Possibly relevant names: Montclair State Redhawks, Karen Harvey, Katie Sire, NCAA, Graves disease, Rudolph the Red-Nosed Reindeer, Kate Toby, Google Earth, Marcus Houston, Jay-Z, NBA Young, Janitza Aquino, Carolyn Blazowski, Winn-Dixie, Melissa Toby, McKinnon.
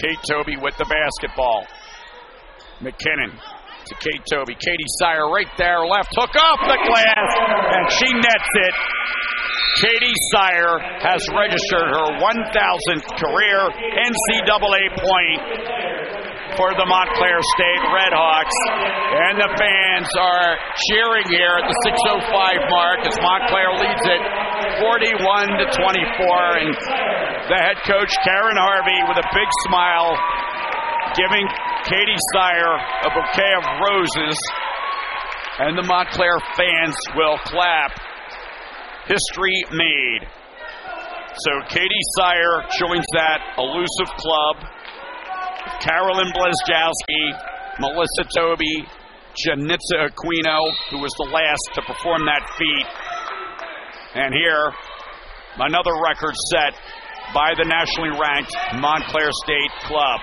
Kate Toby with the basketball. McKinnon to Kate Toby. Katie Sire right there, left hook off the glass, and she nets it. Katie Sire has registered her 1,000th career NCAA point for the Montclair State Redhawks, and the fans are cheering here at the 6:05 mark as Montclair leads it 41-24, and the head coach Karen Harvey with a big smile giving Katie Sire a bouquet of roses, and the Montclair fans will clap. History made. So Katie Sire joins that elusive club. Carolyn Blazowski, Melissa Toby, Janitza Aquino, who was the last to perform that feat. And here, another record set by the nationally ranked Montclair State club.